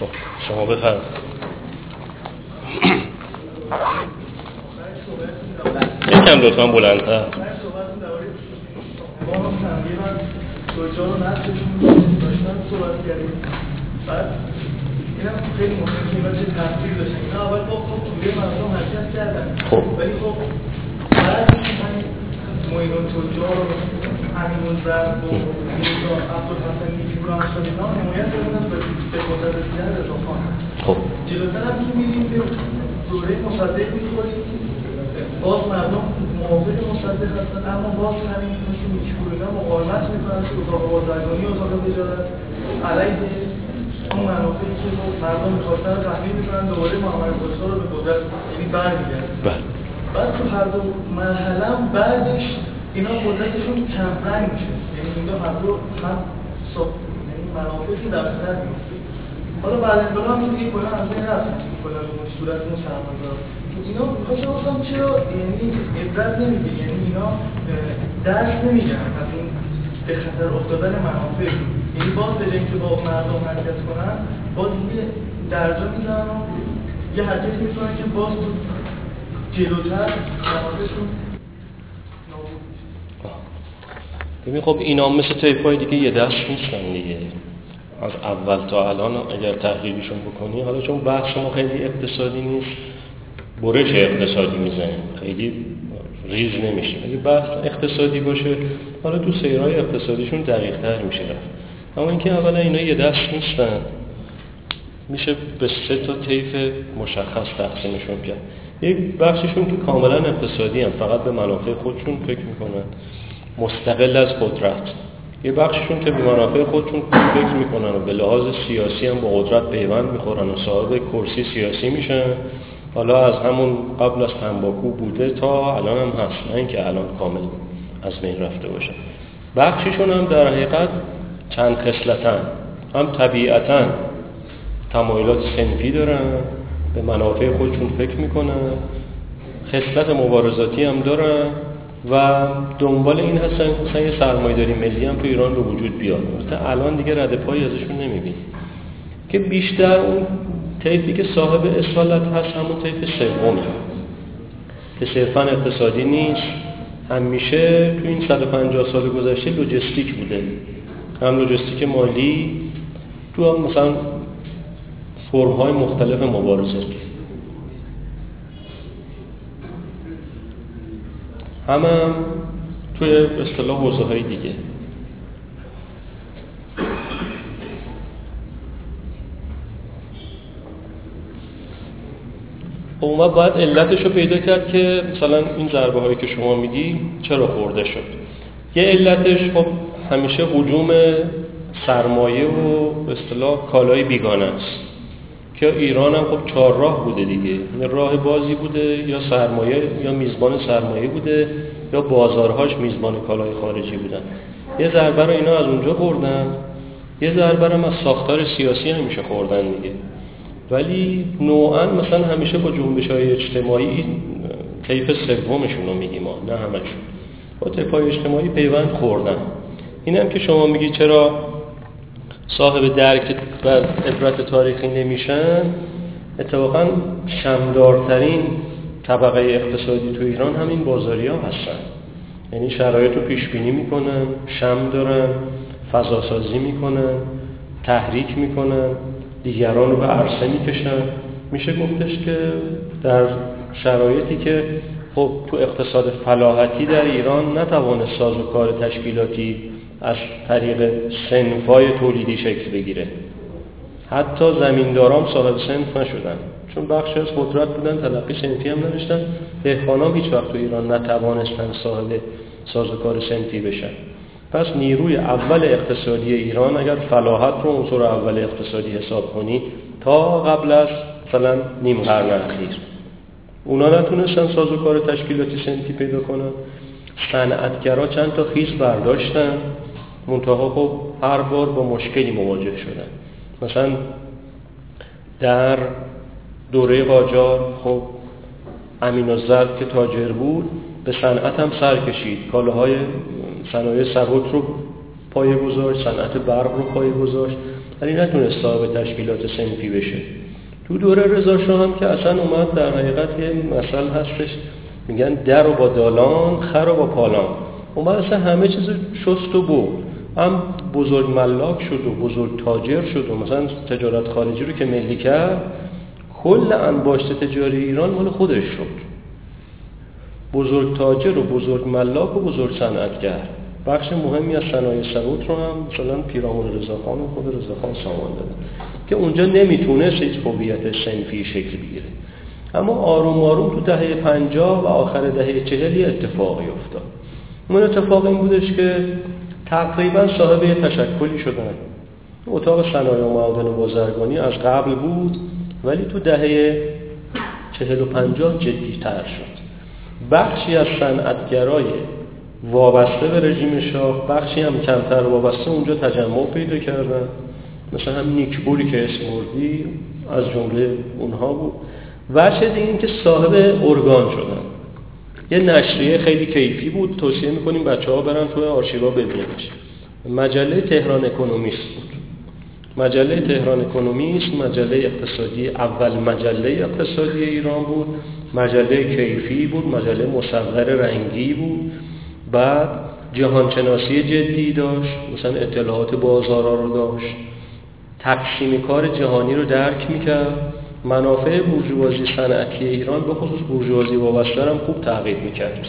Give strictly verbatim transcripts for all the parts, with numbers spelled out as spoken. خب شما بفرمایید. یکم لطفاً بلندتر. دوجا رو نسبتون داشتن صحبت کردیم. بعد اینم خیلی مهمه که بچه تفسیر داشتن. اینا اول با خب توی مردم حرکت کردن. خب ولی خب بعد من موینون توجا رو همینون رفت و اینجا عبدالحسن نیکی رو هم شد. اینا حمایت دارن به قدرت رسیدن رضاخان. خب جلوتر هم که می‌بینیم به دوره مصدق می‌خوریم. باز مردم موافق مصدق هستن، اما باز همین که میکرونا مقاومت میکنن که اتاق بازرگانی و اتاق تجارت علیه اون منافعی که مردم میخواستن رو تحمیل میکنن دوباره محمد رضا رو به قدرت یعنی برمیگردن. بعد تو هر دو مرحله بعدش اینا قدرتشون کمرنگ میشه، یعنی اینجا هر دو هم منافعشون در صدر میفته. حالا بعد انقلاب هم که دیگه کلا از بین رفتن، کلا صورت مسلمان‌ها اینا میخواستم باشم چرا یعنی عبرت نمیگیرن، یعنی اینا درس نمیگیرن از این به خطر افتادن منافع، یعنی باز به جای اینکه با مردم حرکت کنن باز یه درجا میزنن و یه حرکتی میکنن که باز جلوتر منافعشون نابود میشه. ببین خب اینا مثل طیف‌های دیگه یه دست نیستن دیگه، از اول تا الان اگر تحقیقشون بکنی، حالا چون بحث ما خیلی اقتصادی نیست، برش اقتصادی میزنیم، خیلی ریز نمیشیم. اگه بحث اقتصادی باشه حالا تو سیرهای اقتصادیشون دقیق تر میشه رفت. اما اینکه اولا اینا یه دست نیستن، میشه به سه تا طیف مشخص تقسیمشون کرد. یک بخششون که کاملا اقتصادی هم، فقط به منافع خودشون فکر میکنن، مستقل از قدرت. یه بخششون که به منافع خودشون فکر میکنن و به لحاظ سیاسی هم با قدرت پیوند میخورن و صاحب کرسی سیاسی میشن. حالا از همون قبل از تنباکو بوده تا الان هم هست، نه اینکه الان کامل از بین رفته باشه. بخششون هم در حقیقت چند خصلتن، هم طبیعتاً تمایلات صنفی دارن، به منافع خودشون فکر میکنن، خصلت مبارزاتی هم دارن و دنبال این هستن مثلا یه سرمایه‌داری ملی هم تو ایران به وجود بیاد. مثلا الان دیگه رد پایی ازشون نمیبینی که بیشتر اون طیفی که صاحب اصالت هست همون طیف سومه که صرفاً اقتصادی نیست. همیشه تو این صد و پنجاه سال گذشته لوجستیک بوده، هم لوجستیک مالی تو هم مثلا فرم‌های مختلف مبارزه، هم هم توی اصطلاح حوزه‌های دیگه. اونم باید علتش رو پیدا کرد که مثلا این ضربه هایی که شما میگی چرا خورده شد. یه علتش خب همیشه هجوم سرمایه و به اصطلاح کالای بیگانه است که ایران هم خب چهار راه بوده دیگه، راه بازی بوده یا سرمایه یا میزبان سرمایه بوده یا بازارهاش میزبان کالای خارجی بودن. یه ضربه رو اینا از اونجا خوردن، یه ضربه هم از ساختار سیاسی همیشه خوردن دیگه. ولی نوعا مثلا همیشه با جنبش‌های اجتماعی طیف سومشون رو میگیم، نه همشون با طیف‌های اجتماعی پیوند خوردن. این هم که شما میگی چرا صاحب درک و عبرت تاریخی نمیشن، اتفاقا شمدارترین طبقه اقتصادی تو ایران همین بازاری ها هستن، یعنی شرایط رو پیشبینی میکنن، شم دارن، فضاسازی میکنن، تحریک میکنن، دیگران رو به عرصه میکشن. میشه گفتش که در شرایطی که خب تو اقتصاد فلاحتی در ایران نتوانه ساز و کار تشکیلاتی از طریق صنفای تولیدی شکل بگیره، حتی زمیندارام صاحب صنف نشدن چون بخشی از قدرت بودن، تلقی صنفی هم نداشتن، دهقانام هیچ وقت تو ایران نتوانستن صاحب ساز و کار صنفی بشن. پس نیروی اول اقتصادی ایران اگر فلاحت رو عنصر اول اقتصادی حساب کنی تا قبل از مثلا نیم قرن اخیر، اونا نتونستن سازوکار تشکیلاتی صنفی پیدا کنن. صنعتگرا چند تا خیز برداشتن، منتها خب هر بار با مشکلی مواجه شدن. مثلا در دوره قاجار خب امین‌الضرب که تاجر بود به صنعت هم سر کشید، کالاهای صنایع سقوط رو پایه گذاشت، صنعت برق رو پایه گذاشت. ولی نتونست صاحب تشکیلات صنفی بشه. تو دوره رضا شاه هم که اصلا اومد در حقیقت یه مسئله هستش، میگن در و با دالان، خر و با پالان، اومد اصلا همه چیز شست و بود، هم بزرگ ملاک شد و بزرگ تاجر شد و مثلا تجارت خارجی رو که ملی کرد، کل انباشت تجاری ایران مال خودش شد، بزرگ تاجر و بزرگ ملاک و بزرگ صنعتگر. بخش مهمی از صنایع سقوط رو هم مثلا پیرامون رضاخان و خود رضاخان سامان داده که اونجا نمیتونست هیچ هویت صنفی شکل بگیره. اما آروم آروم تو دهه پنجاه و آخر دهه چهل یه اتفاقی افتاد. اون اتفاق این بودش که تقریبا صاحب یه تشکلی شدن. اتاق صنایع و معادن بازرگانی از قبل بود ولی تو دهه چهل و پنجاه جدی‌تر شد. بخشی از صنعتگرای وابسته به رژیم شاه، بخشی هم کمتر وابسته، اونجا تجمع پیدا کردن. مثلا هم نیکبوری که اسم بردی از جمله اونها بود. وجه دیگه که صاحب ارگان شدن. یه نشریه خیلی کیفی بود، توصیه میکنیم بچه ها برن توی آرشیوا ببیننش. مجله تهران اکونومیست بود. مجله تهران اکونومیست مجله اقتصادی، اول مجله اقتصادی ایران بود، مجله کیفی بود، مجله مصور رنگی بود. بعد جهانشناسی جدی داشت، مثلا اطلاعات بازارها رو داشت، تقسیم کار جهانی رو درک میکرد، منافع بورژوازی صنعتی ایران به خصوص بورژوازی وابسته هم خوب تعقیب میکرد.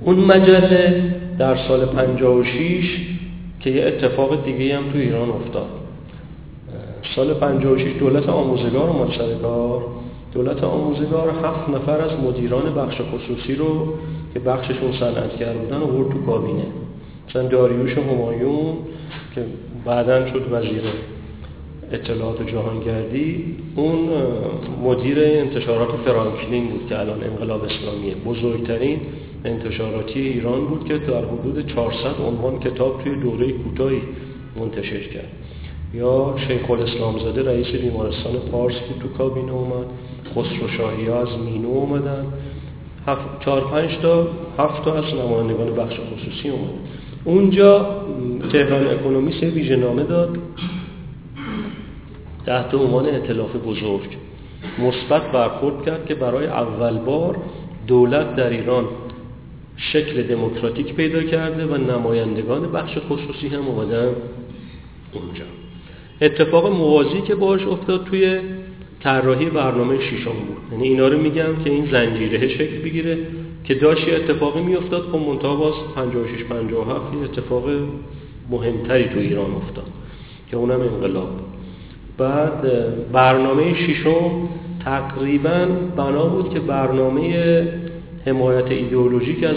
اون مجله در سال پنجاه و شش که یه اتفاق دیگه هم تو ایران افتاد، سال پنجاه و شش دولت آموزگار اومد سر کار. دولت آموزگار هفت نفر از مدیران بخش خصوصی رو که بخششون صنعتگر بودن آورد تو کابینه، مثلا داریوش همایون که بعداً شد وزیر اطلاعات و جهانگردی، اون مدیر انتشارات فرانکلین بود که الان انقلاب اسلامیه، بزرگترین انتشاراتی ایران بود که در حدود چهارصد عنوان کتاب توی دوره کوتاهی منتشر کرد. یا شیخ الاسلام زاده رئیس بیمارستان پارس بود تو کابینه اومد، خسرو شاهی‌ها از مینو اومدن، چهار پنج تا هفت تا از نمایندگان بخش خصوصی اومد. اونجا تهران اکونومیست ویژه نامه داد تحت عنوان ائتلاف بزرگ، مثبت برخورد کرد که برای اول بار دولت در ایران شکل دموکراتیک پیدا کرده و نمایندگان بخش خصوصی هم اومدن اونجا. اتفاق موازی که باش افتاد توی طراحی برنامه شیشم بود. یعنی اینا رو میگم که این زنجیره شکل بگیره که داشت یه اتفاقی میافتاد، خب منتها باز پنجاه و شش پنجاه و هفت یه اتفاق مهمتری تو ایران افتاد که اونم انقلاب. بعد برنامه شیشم تقریبا بنا بود که برنامه حمایت ایدئولوژیک از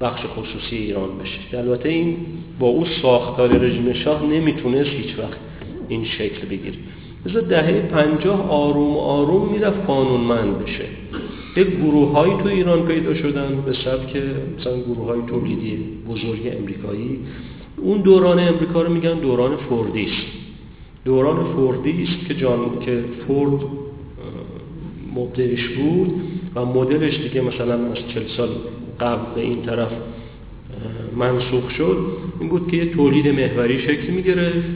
بخش خصوصی ایران بشه. البته این با اون ساختار رژیم شاه نمیتونست هیچ وقت این شکل بگیره. مثلا دهه پنجاه آروم آروم میرفت قانونمند بشه. یه گروه هایی تو ایران پیدا شدن به سبک مثلا گروه های تولیدی بزرگ امریکایی. اون دوران امریکا رو میگن دوران فوردیست. دوران فوردیست که جان که فورد مبدعش بود و مدلش دیگه مثلا از چهل سال قبل به این طرف منسوخ شد، این بود که یه تولید محوری شکل میگرفت،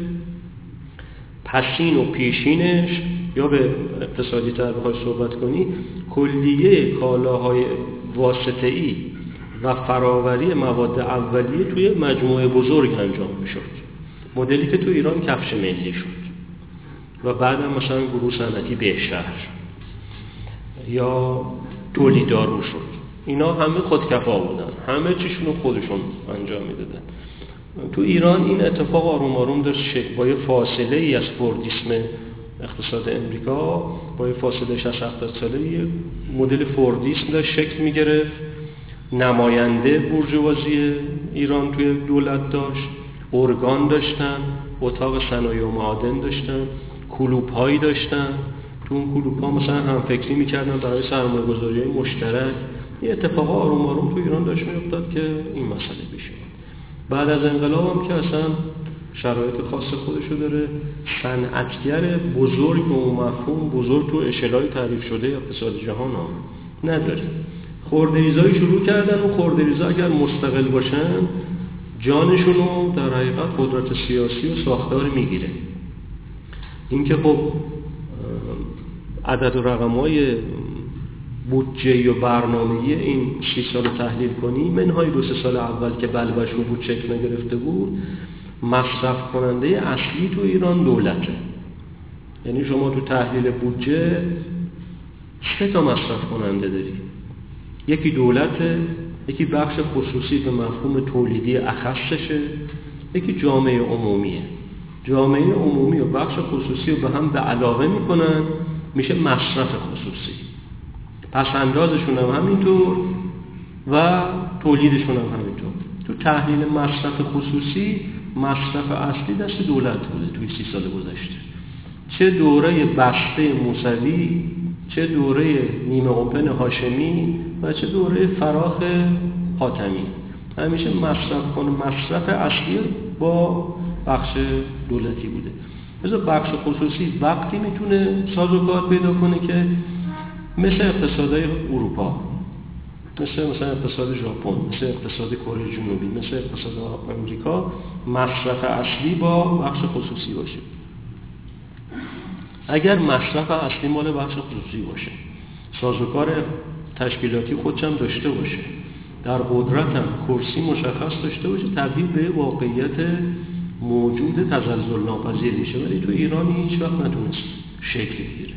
پسین و پیشینش یا به اقتصادی تر بخوای صحبت کنی کلیه کالاهای واسطه‌ای و فراوری مواد اولیه توی مجموعه بزرگ انجام میشد، مدلی که تو ایران کفش ملی شد و بعدم مثلا گروه صنعتی بهشهر یا تولیدارو شد. اینا همه خودکفا بودن، همه چیشون رو خودشون انجام میدادن. تو ایران این اتفاق آروم آروم داشت شکل، با یه فاصله ای از فوردیسم اقتصاد امریکا، با یه فاصله شصت هفتاد ساله یه مدل فوردیسم داشت شکل میگرفت. نماینده بورژوازی ایران توی دولت داشت، ارگان داشتن، اتاق صنایع و معادن داشتن، کلوب هایی داشتن، تو اون کلوب ها مثلا همفکری میکردن برای سرمایه گذاری مشترک. یه اتفاق آروم آروم تو ایران داشت میافتاد که این مسئله پیش اومد. بعد از انقلاب هم که اصلا شرایط خاص خودشو داره، صنعتگر بزرگ و مفهوم بزرگ تو اشلای تعریف شده اقتصاد جهان هم نداره. خوردریزایی شروع کردن و خوردریزا اگر مستقل باشن جانشون رو در حقیقت قدرت سیاسی و ساختاری میگیره. اینکه خب عدد و رقم‌های بودجه و برنامه‌ای این شش سال تحلیل کنیم، منهای دو سه سال اول که بلبش رو بود چک نگرفته بود، مصرف کننده اصلی تو ایران دولته. یعنی شما تو تحلیل بودجه سه تا مصرف کننده داری، یکی دولته، یکی بخش خصوصی به مفهوم تولیدی اخصشه، یکی جامعه عمومیه. جامعه عمومی و بخش خصوصی رو به هم به علاوه میکنن، میشه مصرف خصوصی، پس اندازشون هم همینطور و تولیدشون هم همینطور. تو تحلیل مصرف خصوصی مصرف اصلی دست دولت بوده توی سی سال گذشته، چه دوره بسته موسوی، چه دوره نیمه اوپن هاشمی و چه دوره فراخ خاتمی، همیشه مصرف کنه مصرف اصلی با بخش دولتی بوده. مثلا بخش خصوصی وقتی میتونه سازوکار پیدا کنه که مثل اقتصادهای اروپا، مثل مثلا اقتصاد ژاپن، مثل اقتصاد کره جنوبی، مثل اقتصاد آمریکا، مصرف اصلی با بخش خصوصی باشه. اگر مصرف اصلی مال بخش خصوصی باشه، سازوکار تشکیلاتی خودشم داشته باشه، در قدرتم کرسی مشخص داشته باشه، تبدیل به واقعیت موجود تزلزل ناپذیر میشه. ولی تو ایران هیچ وقت نتونست شکل بگیره.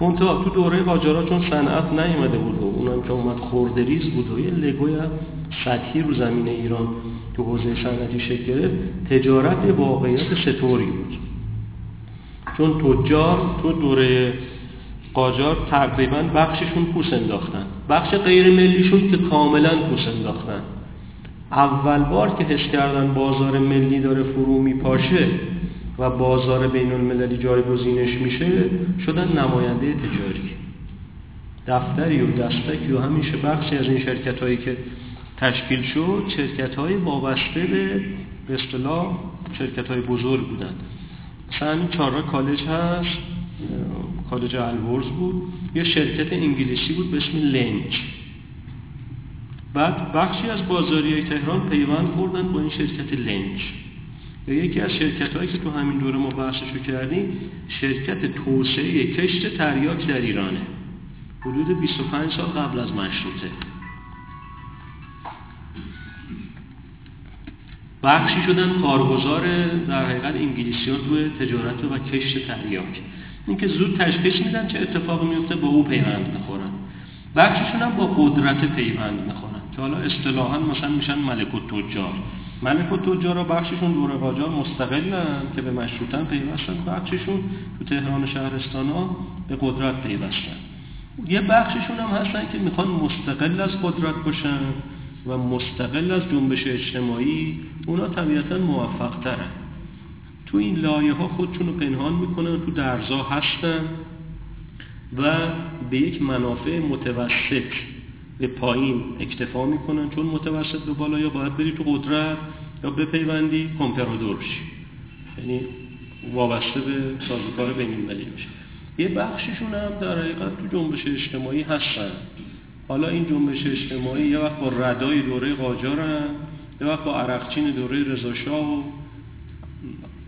منتها تو دوره قاجارا چون صنعت نیامده بود و اونم که اومد خوردریز بود و یه لگوی سطحی رو زمین ایران تو حوزه صنعتی شکل گرفت، تجارت واقعیت ستوری بود. چون تجار تو دوره قاجار تقریبا بخششون پوست انداختن، بخش غیر ملیشون که کاملا پوست انداختن. اول بار که حس کردن بازار ملی داره فرو میپاشه و بازار بین المللی جایگزینش میشه، شدن نماینده تجاری، دفتری و دستکی و همیشه بخشی از این شرکت‌هایی که تشکیل شد، شرکت‌های وابسته به به اصطلاح شرکت‌های بزرگ بودن. مثلا چهارراه کالج هست، کالج الورز بود، یه شرکت انگلیسی بود به اسم لنج. بعد بخشی از بازاریهای تهران پیوند خوردن با این شرکت لنج. یا یکی از شرکت‌هایی که تو همین دوره ما بحثشو کردیم، شرکت توسعه کشت تریاک در ایرانه، حدود بیست و پنج سال قبل از مشروطه. بخشی شدن کارگزار در حقیقت انگلیسیان توی تجارت و کشت تریاک. اینکه زود تشخیص میدن چه اتفاقی میفته، با او پیوند میخورن. بخششون هم با قدرت پیوند میخورن که حالا اصطلاحاً مثلا میشن ملک التجار. ملک التجار و بخششون دوره قاجار مستقلن که به مشروطه پیوستن، بخششون تو تهران شهرستان‌ها به قدرت پیوستن. یه بخششون هم هستن که میخوان مستقل از قدرت باشن و مستقل از جنبش اجتماعی، اونا طبیعتاً موفق ترن. تو این لایه ها خودشون رو پنهان میکنن، تو درزا هستن و به یک منافع متوسط به پایین اکتفا میکنن، چون متوسط به بالا یا باید بری تو قدرت یا بپیوندی کمپرادور بشی، یعنی وابسته به سازوکار بین المللی بشی. یه بخششون هم در حقیقت تو جنبش اجتماعی هستن. حالا این جنبش اجتماعی یه وقت با ردای دوره قاجار هم، یه وقت با عرقچین دوره رضا شاه و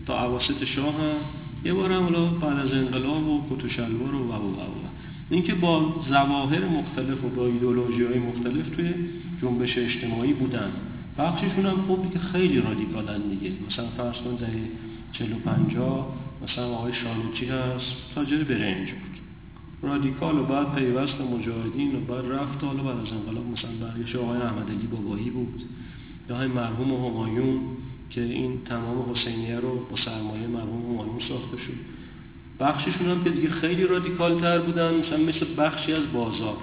تا اواسط شاه هم، یه بار هم حالا بعد از انقلاب و کت و شلوار و و و و اینکه با ظواهر مختلف و با ایدئولوژی‌های مختلف توی جنبش اجتماعی بودن. بخششون هم خب دیگه خیلی رادیکالن دیگه، مثلا فرض کن در چهل و پنجاه مثلا آقای شانوچی هست، تاجر برنج بود، رادیکال و بعد پیوست مجاهدین و بعد رفت. حالا بعد از انقلاب مثلا برگشت آقای احمدعلی بابایی بود، یا های مرحوم همایون که این تمام حسینیه رو با سرمایه مرحوم همایون ساخته شد. بخششون هم که دیگه خیلی رادیکال تر بودن، مثلا مثل بخشی از بازار.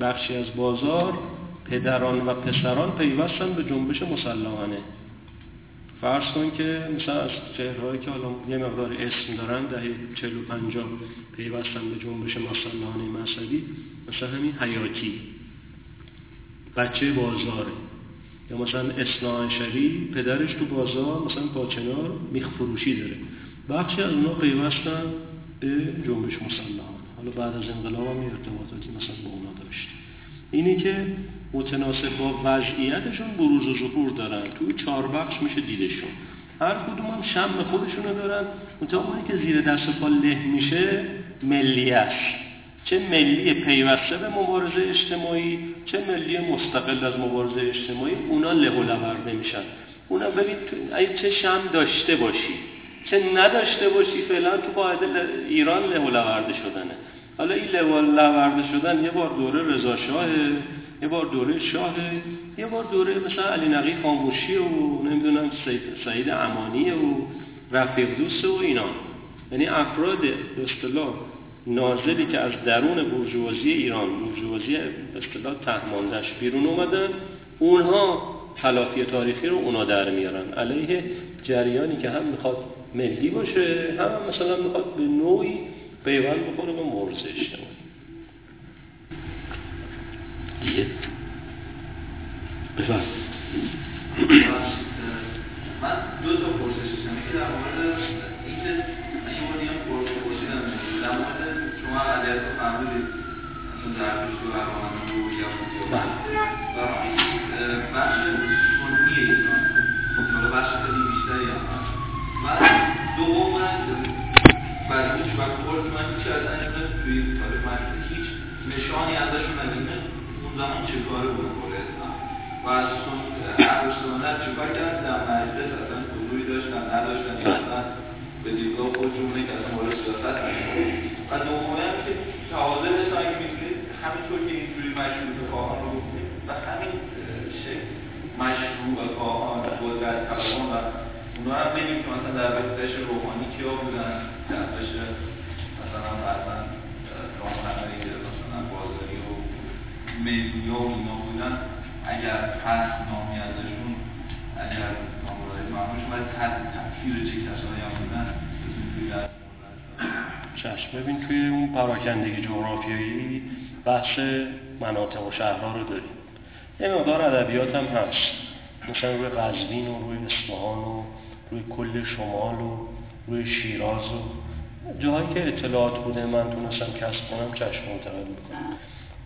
بخشی از بازار پدران و پسران پیوستن به جنبش مسلحانه. فرض کن که مثلا از چهرهایی که حالا یه مقدار اسم دارن دهه چهل و پنجاه پیوستن به جنبش مسلحانه مذهبی، مثلا همین حیاتی بچه بازاره، یا مثلا اصلاح‌انشری پدرش تو بازار مثلا باچنار میخ فروشی داره، بخشی از اونا پیوستن به جنبش مسلحانه. حالا بعد از انقلاب هم ارتباطاتی مثلا با اونا داشت. اینی که متناسب با وضعیتشون بروز و ظهور دارن. توی چهار بخش میشه دیدشون. هر کدوم هم شم خودشونو دارن. منتها اونی که زیر دست و پا له میشه ملی است. چه ملی پیوسته به مبارزه اجتماعی، چه ملی مستقل از مبارزه اجتماعی، اونا له و لور نمیشن. اونا ببین اگه چه شم داشته باشی، چه نداشته باشی، فعلا تو قاعده ایران له و لورده شدنه. حالا این له و لورده شدن یه بار دوره رضا شاه، یه بار دوره شاه، یه بار دوره مثلا علی نقی خاموشی و نمیدونم سعید امانی و رفیق دوست و اینا. یعنی افراد به اصطلاح نازلی که از درون بورژوازی ایران، بورژوازی به اصطلاح تهماندهش بیرون اومدن، اونها تلافی تاریخی رو اونا در میارن علیه جریانی که هم میخواد ملی باشه، هم مثلا میخواد به نوعی پیوند بخوره به مبارزه اجتماعی. دیگه بفرد من دو تا پرسش داشتم. یکی در مورد این که من یه بار دیگه پرسیدم در مورد شما علیه تو فهمیدید اصلا در پیش دو برنامه رو یا بودیابن و بخش سنی ایران حالا بخش خیلی بیشتری هم هست من دو من برای هیچ وقت برد من هیچ از انجام توی تاریخ مجموعی هیچ نشانی ازشون ندیدم زمان چه کاره بود بوله اسلام و از عربستانت چه کار کرد در مجلس اصلا حضوری داشتن نداشتن یا اصلا به دیدگاه خودشون نکردن باره سیاست نشون و دومه هم که تعاضر اصلا که میتونید همینطور که اینجوری مشروع خواهان رو بکنید و همین شکل مشروع خواهان قدرت طلبان و اونا هم بگیم که مثلا در بحثش روحانی کیا بودن در بحثش مثلا فرزن رامنهایی که مثلا بازاری و میدونی ها اینا بودن اگر هست نامی ازشون اگر نامورایی مهمشون باید تفکیر چه کسایی هم بودن چشم. ببین توی اون پراکندگی جغرافیایی بحث مناطق و شهرها رو داریم، یه مقدار ادبیات هم هست، مثلا روی قزوین و روی اصفهان و روی کل شمال و روی شیراز و جاهایی که اطلاعات بوده من تونستم کسب کنم چشم منتقل میکنم.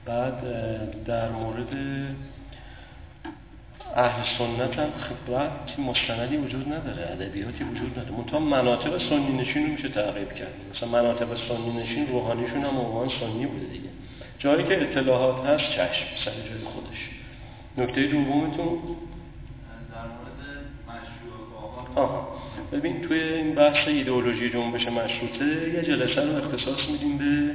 بعد در مورد اهل سنت هم خبرتی مستندی وجود نداره، ادبیاتی وجود نداره، منتها مناطق سنی نشین رو میشه تعقیب کرد. مثلا مناطق سنی نشین روحانیشون هم عموما سنی بوده دیگه. جایی که اطلاعات هست چشم سر جای خودش. نکته دومتون در مورد مشروطه آها. ببین توی این بحث ایدئولوژی جنبش مشروطه یه جلسه رو اختصاص میدیم به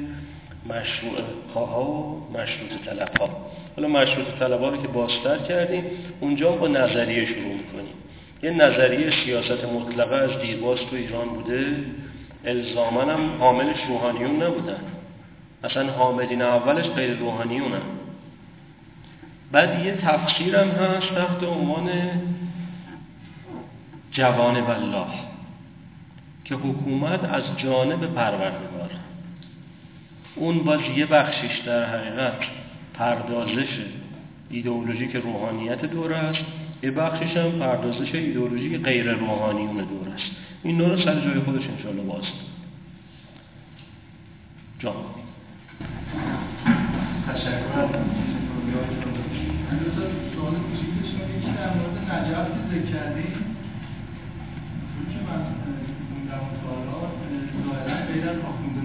مشروطه ها و مشروطه طلب ها. حالا مشروطه طلب ها رو که بازتر کردیم، اونجا با نظریه شروع میکنیم. یه نظریه سیاست مطلقه از دیرباز تو ایران بوده، الزامن هم حاملش روحانیون نبودن، اصلا حاملین اولش غیر روحانیون هم. بعد یه تفسیر هم هست تحت عنوان جوانب الله که حکومت از جانب پروردگار، اون باز یه بخشش در حقیقت پردازش ایدئولوژیک روحانیت دوره است، یه بخشش هم پردازش ایدئولوژیک غیر روحانیون دوره است. این نوع سر جای خودش انشاءالله باز جان. تشکر از سوال کوچیکی شما یکی در مورد نجف ذکر کردید اون که من خوندم اون سوالات ظاهرا غیر آخونده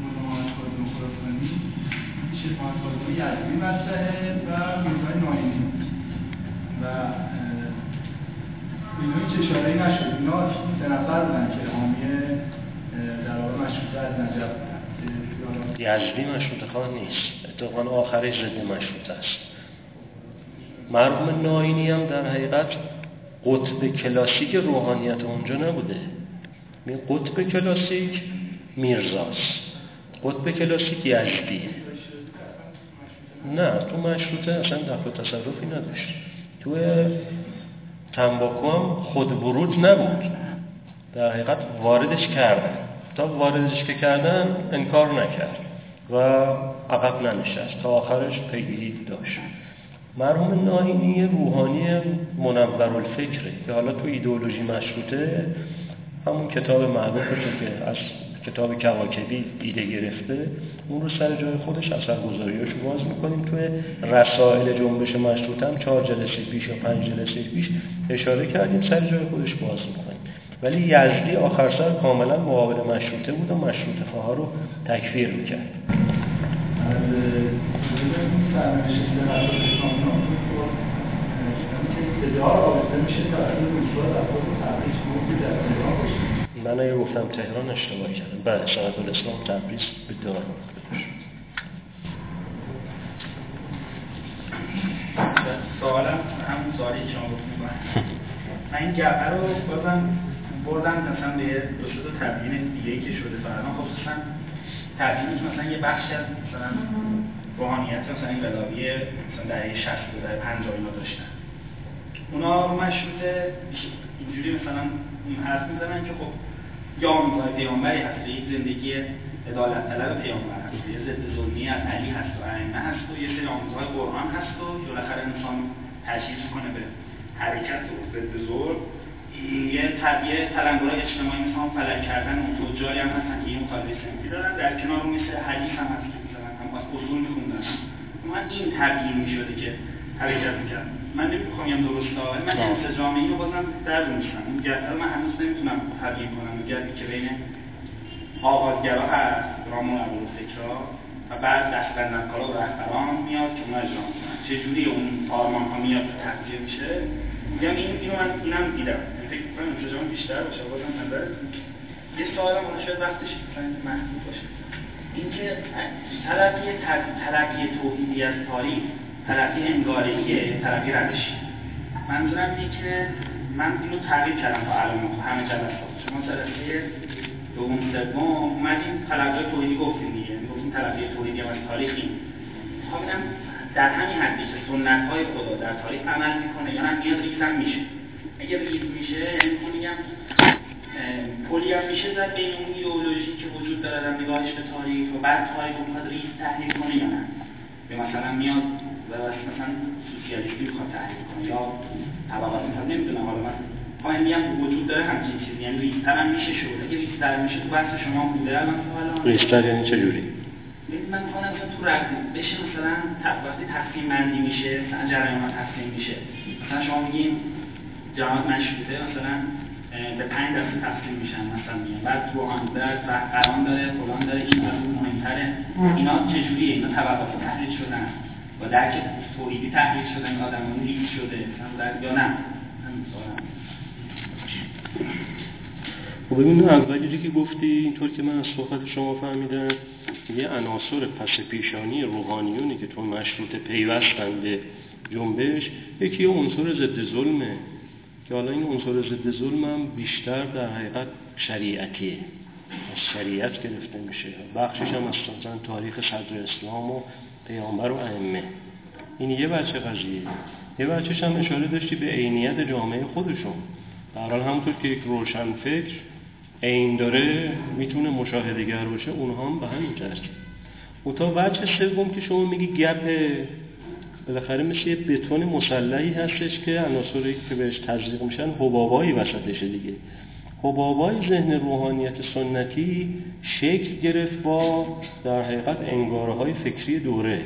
شیخانسازوی یزدی مطرحه و میرزای ناینی و اینا هیچ اشاره‌ای نشد. اینا سه نفر بودن که حامی در واقع مشروطه از نجف بودن. یزدی مشروطه خواه نیست، اتفاقا آخرش ضد مشروطه است. مرحوم ناینی هم در حقیقت قطب کلاسیک روحانیت اونجا نبوده. قطب کلاسیک میرزاست، قطب کلاسیک یزدیه. نه تو مشروطه اصلا دخل تصرفی نداشت. تو تنباکو هم خود ورود نبود، در حقیقت واردش کردن. تا واردش که کردن انکار نکرد و عقب ننشست، تا آخرش پیگیری داشت. مرحوم ناینی روحانی منورالفکره که حالا تو ایدئولوژی مشروطه همون کتاب معروفه که از کتاب کواکبی ایده گرفته، اون رو سر جای خودش اثرگذاری‌هاش رو باز می‌کنیم. توی رسائل جنبش مشروطه هم چهار جلسه پیش یا پنج جلسه پیش اشاره کردیم، سر جای خودش باز می‌کنیم. ولی یزدی آخر سر کاملا مقابل مشروطه بود و مشروطه خواها رو تکفیر می‌کرد. من اگه گفتم تهران اشتباهی کردم، بله شیخ الاسلام تبریز به تهران مختص شد. سوالم هم سوالی که شما گفتم، من این جعبه رو بازم بردم مثلا به دو سه تا تبیین دیگه که شده تا الان، خصوصا تبیینش مثلا یه بخش از مثلا روحانیت مثلا انقلابی مثلا دهه شصت و دهه پنجاه اینا داشتن، اونا رو مشروطه اینجوری مثلا حرف میزنن که خب یا میزای پیامبری هست، یک زندگی عدالت طلب پیامبر هست، یه ضد ظلمی از علی هست و ائمه هست و یه سری آموزهای قرآن هست و بالاخره انسان تجهیز کنه به حرکت و ضد ظلم، یه طبیعه تلنگرهای اجتماعی مثلا فلک کردن و زجاری هم هستن که یه مطالبه سنفی دارن، در کنار اون مثل حدیث هم هست که میزنن هم از اصول میخوندن، اما این طبیعی میشده که حرکت میکرد. من نمیخوام بگم درسته، ولی من انسجام اینو بازم درد میشم. این گردن من هنوز نمیتونم تبیین کنم، گردی که بین آغازگرا هست، رامون ابوالفکرا و بعد دستبندکارا و رهبران میاد که اونا اجرا میکنن، چجوری اون آرمان‌ها میاد تطبیق میشه. میگم این اینو من اینم دیدم، فکر میکنم انسجام بیشتر باشه. بازم نظرتون یه سوالم اون شاید وقتش محدود باشه، اینکه تلقی تلقی توحیدی از تاریخ طرفی انگارهیه، طرفی روشی. منظورم اینه که من اینو تغییر کردم تا الان همه جلسات. شما جلسه دوم سوم اومدیم تلقی توحیدی گفتیم دیگه، گفتیم تلقی توحیدی هم از تاریخی. خب اینم در همین حدی که سنت‌های خدا در تاریخ عمل میکنه یا نه میاد ریزم میشه. اگه ریز میشه یعنی میگم پلی هم میشه زد بین اون ایدئولوژی که وجود داره در نگاهش به تاریخ و بعد تاریخ رو ریز تحلیل کنه یا نه. به مثلا میاد و واسه مثلا سوسیالیستی میخواد تحلیل کنه یا طبقات مثلا نمیدونم، حالا من فهمی هم وجود داره همچین چیزی، یعنی ریستر هم میشه شد. اگه ریستر میشه تو بحث شما بوده الان حالا ریستر یعنی چجوری؟ من میخوام تو رد بشه مثلا وقتی تقسیم بندی میشه جریان ها تقسیم میشه، مثلا شما میگین جماعت مشروطه مثلا به پنج دسته تقسیم میشن، مثلا میگن بعد روحان داره، قرآن داره، فلان داره، این مهمتره، اینا چجوریه؟ اینا طبقات تحلیل شدن و درک توحیدی تحلیل شدن که آدم اون ریز شده یا نه؟ همین سوالم. خب ببینید اولی که گفتی اینطور که من از صحبت شما فهمیدم یه عناصر پس پیشانی روحانیونی که تو مشروطه پیوستن به جنبش، یکی یه عنصر ضد ظلمه که حالا این عنصر ضد ظلم هم بیشتر در حقیقت شریعتیه، از شریعت گرفته میشه، بخشش هم از تاریخ صدر اسلام و پیامبر و ائمه. این یه بچه قضیه. یه بچه‌ش هم اشاره داشتی به عینیت جامعه خودشون. در حال همونطور که یک روشن فکر عین داره میتونه مشاهده‌گر باشه، اونها هم به همین ترتیب. اون تا بچه سوم که شما میگی گپه، بالاخره میشه یه بتون مسلحی هستش که عناصری که بهش تزریق میشن حبابایی وسطشه دیگه. حبابای ذهن روحانیت سنتی شکل گرفت با در حقیقت انگاره‌های فکری دوره،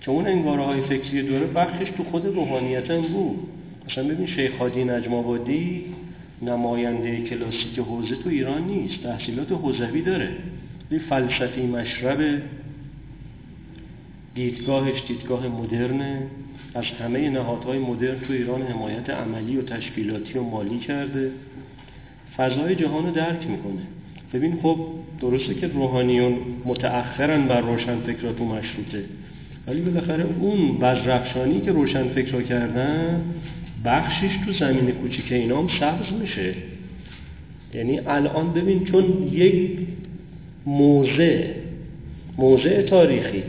که اون انگاره‌های فکری دوره بخشش تو خود روحانیت هم بود. مثلا ببین شیخ حاجی نجم آبادی نماینده کلاسیک حوزه تو ایران نیست، تحصیلات حوزوی داره، یه فلسفی مشربه، دیدگاهش دیدگاه مدرنه، از همه نهادهای مدرن تو ایران حمایت عملی و تشکیلاتی و مالی کرده، فضای جهان رو درک میکنه. ببین خب درسته که روحانیون متأخرن بر روشنفکرها تو مشروطه، ولی بالاخره اون بزرخشانی که روشنفکرها کردن بخشش تو زمین کوچیک اینا هم سبز میشه. یعنی الان ببین چون یک موضع موضع تاریخی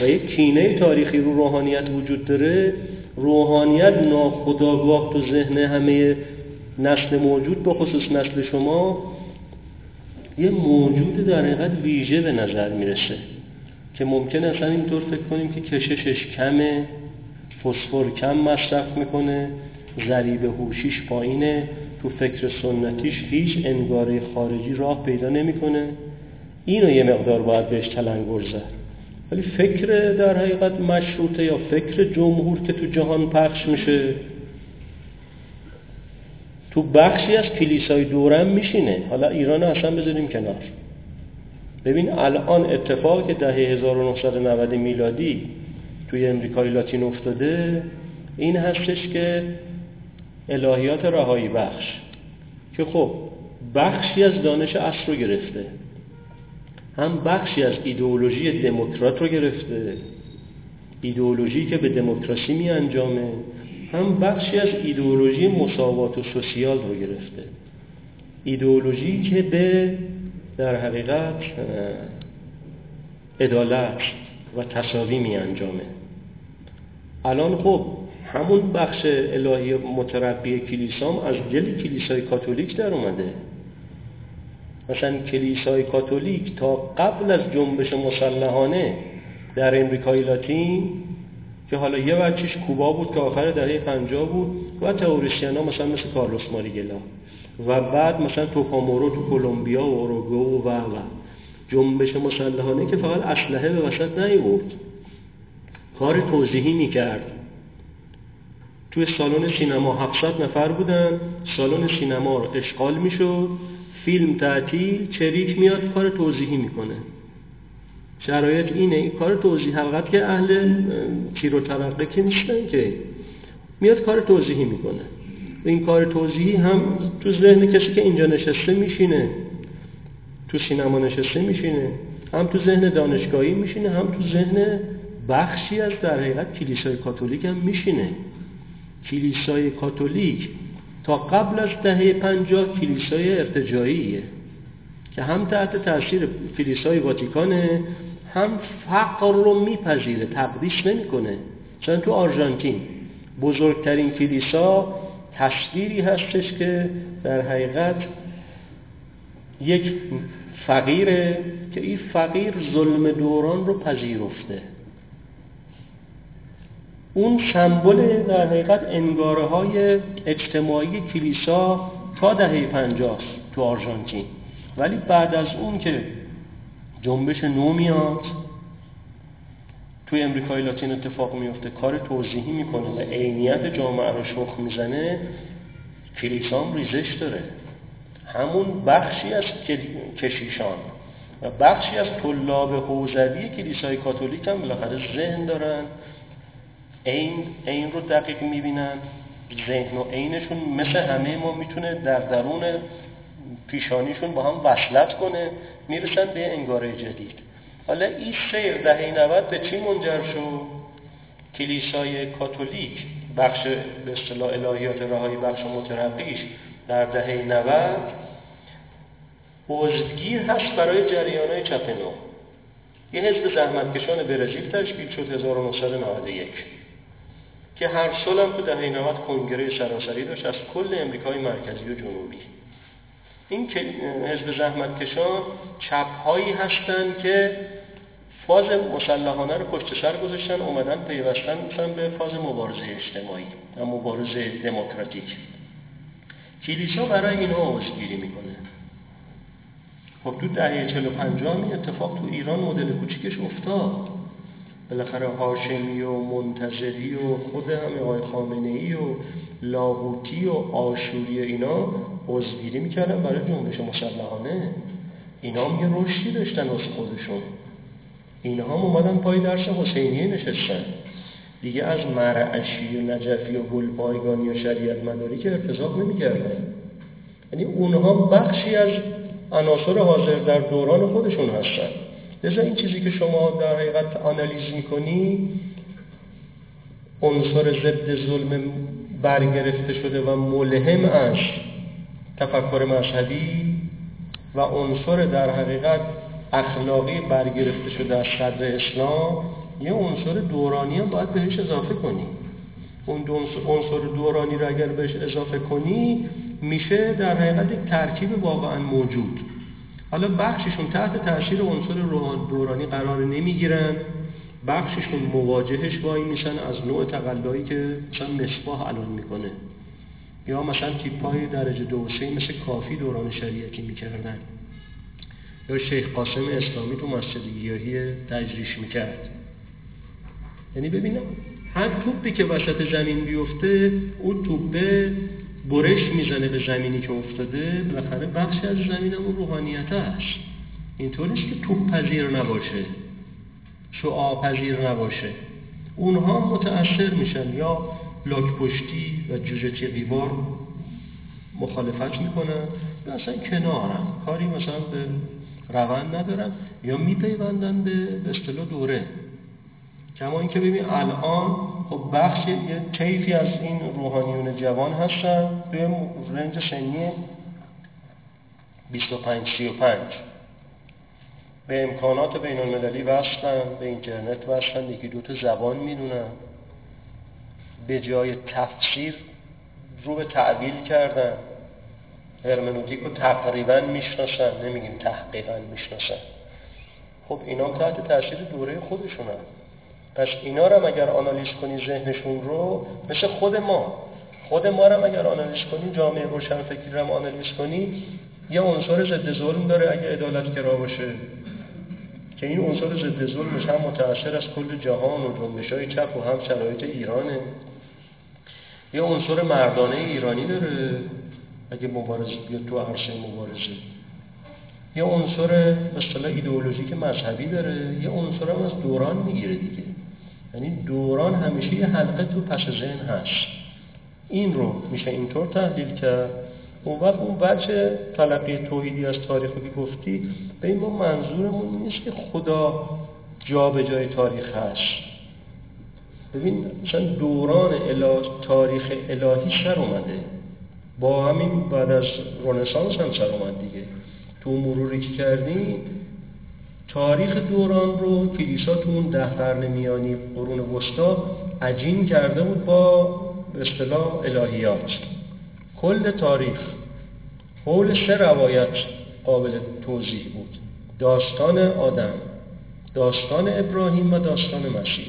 و یک کینه تاریخی رو روحانیت وجود داره، روحانیت ناخودآگاه تو ذهن همه نسل موجود به خصوص نسل شما یه موجود در حقیقت ویژه به نظر میرسه که ممکنه اصلا اینطور فکر کنیم که کششش کمه، فسفر کم مصرف میکنه، ضریب هوشیش پایینه، تو فکر سنتیش هیچ انگاره خارجی راه پیدا نمیکنه. اینو یه مقدار باید بهش تلنگر زد. ولی فکر در حقیقت مشروطه یا فکر جمهور که تو جهان پخش میشه، تو بخشی از کلیسای دورم میشینه. حالا ایران رو اصلا بذاریم کنار. ببین الان اتفاقی که دهه هزار و نهصد و نود میلادی توی امریکای لاتین افتاده این هستش که الهیات رهایی بخش که خب بخشی از دانش عصر رو گرفته، هم بخشی از ایدئولوژی دموکرات رو گرفته، ایدئولوژی که به دموکراسی می انجامه، هم بخشی از ایدئولوژی مساوات و سوسیال رو گرفته، ایدئولوژی که به در حقیقت عدالت و تساوی می انجامه. الان خب همون بخش الهی متربی کلیسام از دل کلیسای کاتولیک در اومده. مثلا کلیسای کاتولیک تا قبل از جنبش مسلحانه در امریکای لاتین که حالا یه بچش کوبا بود که آخر دهه پنجاه بود و تئوریسینا مثلا مثل کارلوس ماریگلا و بعد مثلا توپامورو تو کلمبیا و اوروگو و و جنبش مسلحانه که فقط اسلحه به وسط نیورد، کار توضیحی میکرد. توی سالن سینما هفتصد نفر بودن، سالن سینما رو اشغال میشد، فیلم تعطیل، چریک میاد کار توضیحی میکنه. شرایط اینه، این کار توضیح حلقت که اهل کیر و ترقه که نیستن که، میاد کار توضیحی میکنه. این کار توضیحی هم تو ذهن کسی که اینجا نشسته میشینه، تو سینما نشسته میشینه، هم تو ذهن دانشگاهی میشینه، هم تو ذهن بخشی از در حقیقت کلیسای کاتولیک هم میشینه. کلیسای کاتولیک تا قبل از دهه پنجاه کلیسای ارتجاعیه که هم تحت تاثیر کلیسای واتیکانه، هم فقر رو میپذیره، تقدیس نمیکنه. مثلا تو آرژانتین بزرگترین کلیسا تصویری هستش که در حقیقت یک فقیره که این فقیر ظلم دوران رو پذیرفته. اون سمبل در حقیقت انگاره های اجتماعی کلیسا تا دهه پنجاه تو آرژانتین. ولی بعد از اون که جنبش نو میاد توی امریکای لاتین اتفاق میفته، کار توضیحی میکنه و عینیت جامعه رو شخ میزنه، کلیسام ریزش داره. همون بخشی از کشیشان و بخشی از طلاب حوزوی کلیسای کاتولیک هم بالاخره ذهن دارن، این این رو دقیق میبینن. ذهن و عینشون مثل همه ما میتونه در درون پیشانیشون با هم وصلت کنه، میرسن به انگاره جدید. حالا این سیر دهه نود به چی منجر شد؟ کلیسای کاتولیک بخش به اصطلاح الهیات رهایی بخش مترقیش در دهه نود عضوگیر هست برای جریان‌های چپ نو. یه حزب زحمتکشان برزیل تشکیل شد هزار و نهصد و نود و یک که هر سال هم تو دهه نود کنگره سراسری داشت از کل امریکای مرکزی و جنوبی. این که حزب زحمتکشان چپ‌هایی هستند که فاز مسلحانه رو پشت سر گذاشتن، اومدن پیوستن مثلا به فاز مبارزه اجتماعی و مبارزه دموکراتیک. کلیسا برای اینها عضوگیری میکنه. خب تو دهه چهل و پنجاه این اتفاق تو ایران مدل کوچیکش افتاد. بالاخره هاشمی و منتظری و خود همه آقای خامنه‌ای و لاهوتی و آشوری اینا عضوگیری میکردن برای جنبش مسلحانه. اینا هم یه رشدی داشتن از خودشون. اینا هم اومدن پای درس حسینیه نشستن. دیگه از مرعشی و نجفی و گلپایگانی و شریعت مداری که ارتزاق نمیکردن. یعنی اونها بخشی از عناصر حاضر در دوران خودشون هستن. لذا این چیزی که شما در حقیقت آنالیز میکنی عنصر ضد ظلم برگرفته شده و ملهم از تفکر مذهبی و عنصر در حقیقت اخلاقی برگرفته شده از صدر اسلام، یه عنصر دورانی هم باید بهش اضافه کنی. اون عنصر دورانی رو اگر بهش اضافه کنی میشه در حقیقت یک ترکیب واقعا موجود. حالا بخششون تحت تاثیر عنصر دورانی قرار نمیگیرن، بخششون مواجهش وای میشن از نوع تقلایی که مثلا مصباح الان میکنه. یا مثلا تیپای درجه دو و سه مثل کافی دوران شریعتی میکردن، یا شیخ قاسم اسلامی تو مسجد گیاهی تجریش میکرد. یعنی ببینم هر توپی که وسط زمین بیفته اون توپه برش میزنه به زمینی که افتاده، بالاخره بخشی از زمینم اون روحانیت هست. اینطور نیست که توپ پذیر نباشه، شعاع پذیر نباشه. اونها متأثر میشن، یا لاک‌پشتی و جوجه تیغیوار مخالفت میکنن یا اصلا کنارن، کاری مثلا به روند ندارن، یا میپیوندن به اصطلاح دوره. کما اینکه ببین الان خب بخش یه طیفی از این روحانیون جوان هستن به رنج سنی بیست و پنج تا سی و پنج، به امکانات بین المللی وصلن، به اینترنت وصلن، یکی دو تا زبان میدونن، به جای تفسیر رو به تعویل کردن، هرمنوتیک رو تقریبا میشناسن، نمیگیم تحقیقا میشناسن. خب اینا تحت تاثیر دوره خودشونن. پس اینا رو اگر آنالیز کنی ذهنشون رو، مثل خود ما خود ما رو اگر آنالیز کنی، جامعه روشنفکری رو آنالیز کنی، یه عنصر ضد ظلم داره اگه عدالت‌گرا باشه، که این عنصر ضد ظلمش هم متأثر از کل جهان و جنبش‌های چپ و هم شرایط ایرانه. یه عنصر مردانه ایرانی داره اگه مبارزه بیاد تو عرصه مبارزه، یه عنصر به اصطلاح ایدئولوژیک مذهبی داره، یه عنصر هم از دوران میگیره دیگه. یعنی دوران همیشه یه حلقه تو پس ذهن هست. این رو میشه اینطور تحلیل کرد. اون وقت اون بچه تلقی توحیدی از تاریخ رو که گفتی، به این ما منظورمون نیست که خدا جا به جای تاریخ هست. ببین مثلا دوران اله... تاریخ الهی سر اومده، با همین بعد از رنسانس هم سر اومد دیگه. تو مروری که کردیم تاریخ دوران رو، کلیسا تو اون ده قرن میانی قرون وسطا عجین کرده بود با به اصطلاح الهیات. کل تاریخ حول سه روایت قابل توضیح بود: داستان آدم، داستان ابراهیم و داستان مسیح.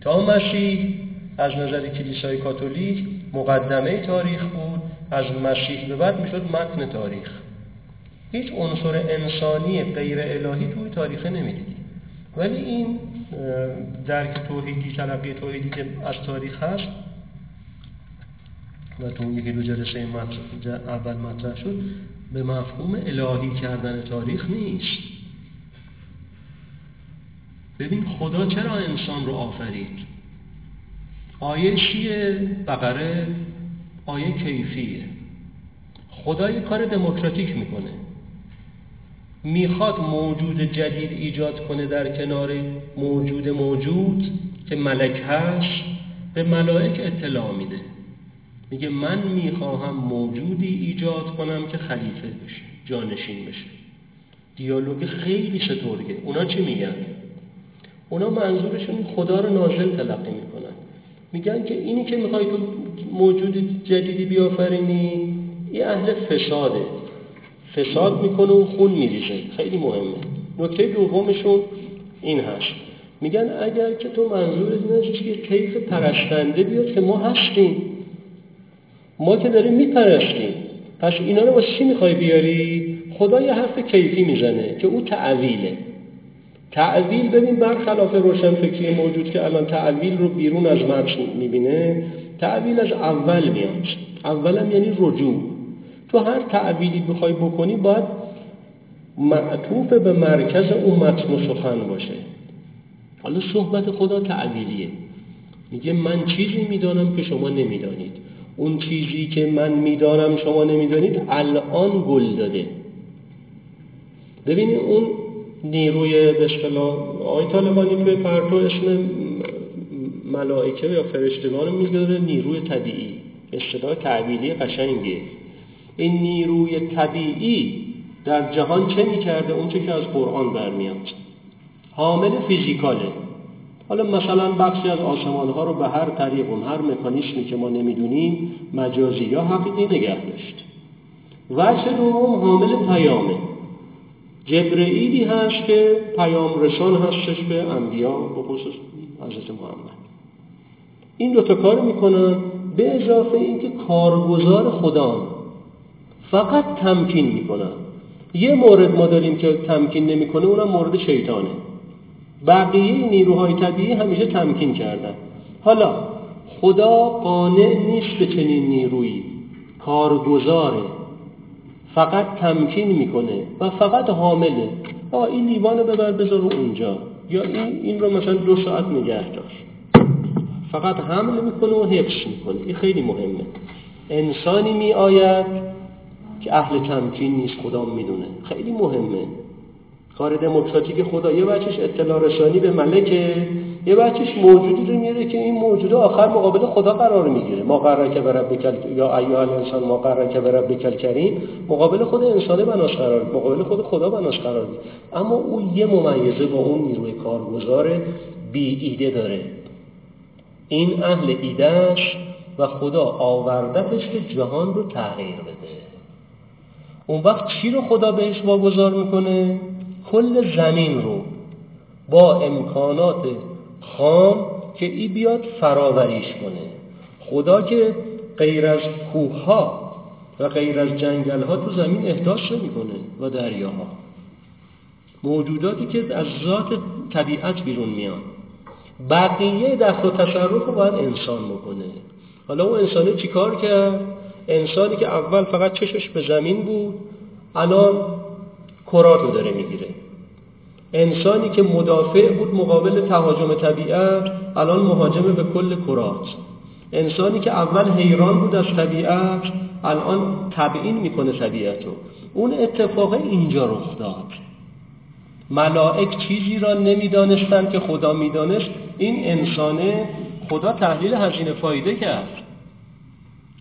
تا مسیح از نظر کلیسای کاتولیک مقدمه تاریخ بود، از مسیح به بعد میشد متن تاریخ. هیچ عنصر انسانی غیر الهی توی تاریخ نمیدیدی. ولی این درک توحیدی، تلقی توحیدی که از تاریخ هست و تو یکی دو جلسه اول مطرح شد، به مفهوم الهی کردن تاریخ نیست. ببین خدا چرا انسان رو آفرید؟ آیه چیه؟ بقره. آیه کیفیه. خدا یه کار دموکراتیک میکنه، میخواد موجود جدید ایجاد کنه در کنار موجود موجود که ملک هست، به ملائک اطلاع میده، میگه من میخواهم موجودی ایجاد کنم که خلیفه بشه، جانشین بشه. دیالوگ خیلی سترگه. اونا چی میگن؟ اونا منظورشون خدا رو نازل تلقی میکنن، میگن که اینی که میخوای تو موجود جدیدی بیافرینی یه اهل فساده، فساد میکنه و خون میریزه. خیلی مهمه. نکته دومشون این هست، میگن اگر که تو منظورت اینه که یه طیف پرستنده بیاد که ما هستیم، ما که داریم میپرستیم، پس اینا رو واسه چی میخوای بیاری؟ خدا یه حرف کیفی میزنه که اون تعویله. تعویل ببین برخلاف روشنفکری موجود که الان تعویل رو بیرون از مرز میبینه، تعویل از اول میاد. اولم یعنی رجوع. تو هر تعویلی بخوای بکنی باید معطوف به مرکز اون متن و سخن باشه. حالا صحبت خدا تعویلیه، میگه من چیزی میدانم که شما نمیدانید، اون چیزی که من میدانم شما نمیدانید الان گل داده. ببینید اون نیروی به اصطلاح آقای طالبانی توی پرتو اسم ملائکه یا فرشتگان میذاره نیروی طبیعی. اصطلاح تعبیری قشنگه. این نیروی طبیعی در جهان چه میکرده؟ اون چه که از قرآن برمیاد، حامل فیزیکاله. حالا مثلا بخشی از آسمانها رو به هر طریق و هر مکانیسمی که ما نمیدونیم، مجازی یا حقیقی، نگه داشت. وجه دوم حامل پیامه. جبرئیلی هست که پیام رسان هستش به انبیا، به خصوص حضرت محمد. این دوتا کار میکنن. به اضافه اینکه کارگزار خدا فقط تمکین میکنن. یه مورد ما داریم که تمکین نمیکنه، اونم مورد شیطانه. بقیه نیروهای طبیعی همیشه تمکین کردن. حالا خدا قانع نیست به چنین نیرویی، کارگزاره، فقط تمکین میکنه و فقط حامله. آ این لیوانو ببر بذار رو اونجا، یا این این رو مثلا دو ساعت نگه دار. فقط حمل میکنه و حفظ میکنه. این خیلی مهمه. انسانی میآید که اهل تمکین نیست، خدا میدونه. خیلی مهمه. کار دموکراتیک خدا یه بچش اطلاع رسانی به ملکه، یه بچش موجودی رو میاره که این موجود آخر مقابل خدا قرار میگیره. ما قراره که برب بکل یا ایها الانسان ما قراره که برب بکل کریم، مقابل خود انسانه بناش قرار، مقابل خود خدا بناش قرار میگیره. اما اون یه ممیزه با اون نیروی کارگزار بی ایده داره. این اهل ایدهش و خدا آوردتش که جهان رو تغییر بده. اون وقت چی رو خدا بهش واگذار میکنه؟ کل زمین رو با امکانات خام که ای بیاد فراوریش کنه. خدا که غیر از کوه‌ها و غیر از جنگل‌ها تو زمین احداث نمی‌کنه و دریاها، موجوداتی که از ذات طبیعت بیرون میان. بقیه دست و تصرف رو باید انسان بکنه. حالا اون انسانه چی کار کرد؟ انسانی که اول فقط چشش به زمین بود، الان کرات رو داره میگیره. انسانی که مدافع بود مقابل تهاجم طبیعت، الان مهاجمه به کل کرات. انسانی که اول حیران بود از طبیعت، الان تبیین میکنه طبیعت رو. اون اتفاق اینجا رخ داد. ملائک چیزی را نمیدانستن که خدا میدانست. این انسانه خدا تحلیل هزینه فایده کرد.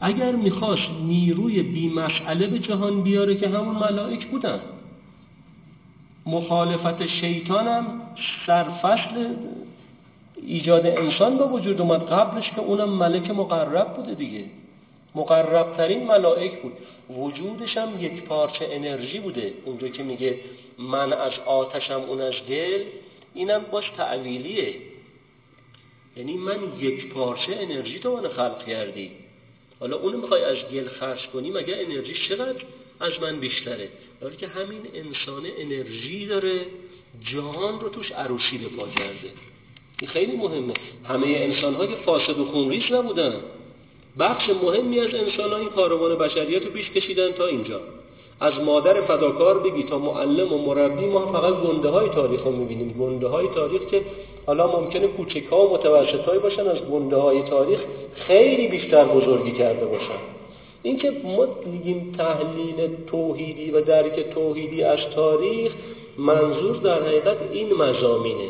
اگر میخواست نیروی بی مسئله به جهان بیاره که همون ملائک بودن. مخالفت شیطان هم سرفصل ایجاد انسان به وجود اومد. قبلش که اونم ملک مقرب بوده دیگه، مقربترین ملائک بود. وجودش هم یک پارچه انرژی بوده. اونجا که میگه من از آتشم اون از دل، اینم باز تعویلیه. یعنی من یک پارچه انرژی تو من خلق کردی، حالا اونو میخوای از دل خرج کنی، مگر انرژی چقدر از من بیشتره؟ داره که همین انسانه انرژی داره، جهان رو توش عروشی به پا کرده. این خیلی مهمه. همه انسان ها که فاسد و خونریز نبودن، بخش مهمی از انسان ها این کاروان بشریت رو پیش کشیدن تا اینجا. از مادر فداکار بگی تا معلم و مربی، ما فقط گنده های تاریخ رو میبینیم. گنده های تاریخ که حالا ممکنه کوچک ها و متوسط های باشن، از گنده های تاریخ خیلی بیشتر بزرگی کرده باشن. این که ما میگیم تحلیل توحیدی و درک توحیدی از تاریخ، منظور در حقیقت این مزامینه.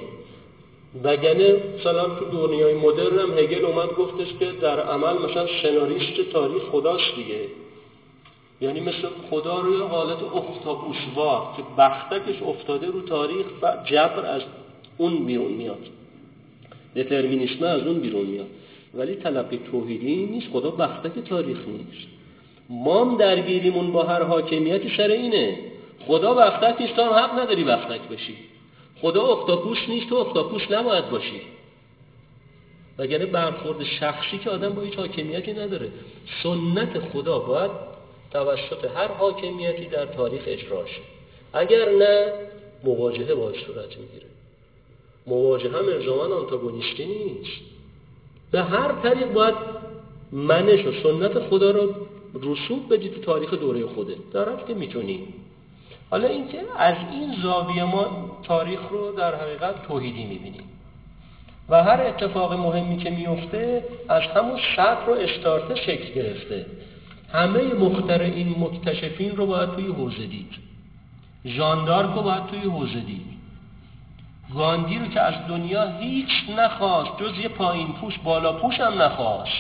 وگرنه مثلا تو دنیای مدرن هم هگل اومد گفتش که در عمل مثلا سناریست تاریخ خداست دیگه. یعنی مثل خدا روی حالت اختاپوسوار که بختکش افتاده رو تاریخ و جبر از اون بیرون میاد، دترمینیسم از اون بیرون میاد. ولی تلقی توحیدی نیست. خدا بختک تاریخ نیست. مام درگیریمون با هر حاکمیتی سر اینه. خدا بختک نیست، تو هم حق نداری بختک بشی. خدا اختاپوس نیست، تو اختاپوس نباید باشی. وگرنه برخورد شخصی که آدم با هیچ حاکمیتی نداره. سنت خدا باید توسط هر حاکمیتی در تاریخ اجرا شه. اگر نه مواجهه باش صورت میگیره. مواجهه هم الزاماً آنتاگونیستی نیست. به هر طریق باید منش و سنت خدا رو رسوب بدی تو تاریخ دوره خوده. دارم که میتونی. حالا اینکه از این زاویه ما تاریخ رو در حقیقت توحیدی میبینیم و هر اتفاق مهمی که میفته از همون سطح رو استارت شکل گرفته. همه مخترعین مکتشفین رو باید توی حوزه دید. ژاندارک رو باید توی حوزه دید. گاندی رو که از دنیا هیچ نخواست جز یه پایین پوش بالا پوش هم نخواست،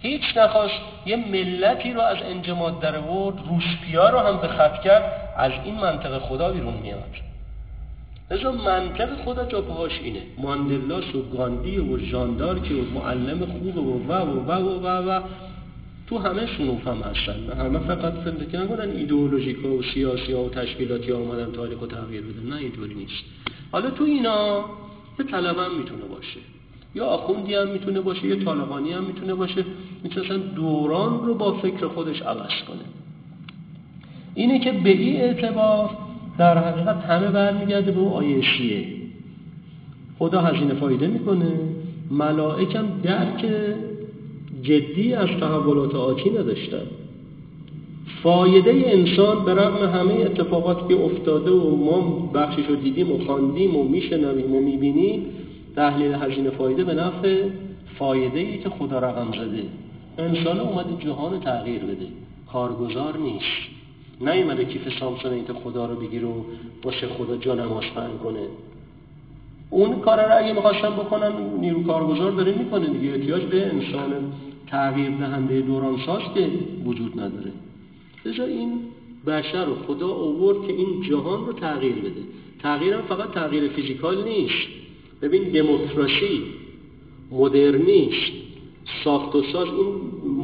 هیچ نخواست. یه ملتی رو از انجماد در آورد، روسپیا رو هم به خط کرد. از این منطق خدا بیرون میاد. لذا منطق خدا جابهاش اینه. ماندلاس و گاندی و ژاندارک و معلم خوب و و و و و و تو همه شنوف هم هستن. همه فقط فکر نکنن ایدئولوژیکا و سیاسی ها و تشکیلاتی ها آمدن تاریخ رو تغییر بدن. نه، اینطوری نیست. حالا تو اینا یه طلبه هم میتونه باشه، یا آخوندی هم میتونه باشه، یا طالبانی هم میتونه باشه. میتونستن دوران رو با فکر خودش عوض کنه. اینه که به این اعتبار در حقیقت همه برمیگرده به آیه شیعه. خدا هزینه فایده میکنه، ملائکم درک جدی از تحولات آتی نداشتن. فایده انسان به رغم همه اتفاقات که افتاده و ما بخشش رو دیدیم و خواندیم و میشنویم و میبینیم، تحلیل هزینه فایده به نفع فایده ای که خدا رقم زده. انسان اومده جهان تغییر بده، کارگزار نیست. نیومده کیف سامسون اینت خدا رو بگیر و باشه خدا جانماش پهن کنه. اون کار رو اگه میخواستن بکنن نیرو کارگزار داره میکنه دیگه. احتیاج به انسان تغییر دهنده دوران ساز که وجود نداره. بذار این بشر رو خدا آورد که این جهان رو تغییر بده. تغییرم فقط تغییر فیزیکال نیست. ببین دموکراسی، مدرنیسم، ساخت و ساز، این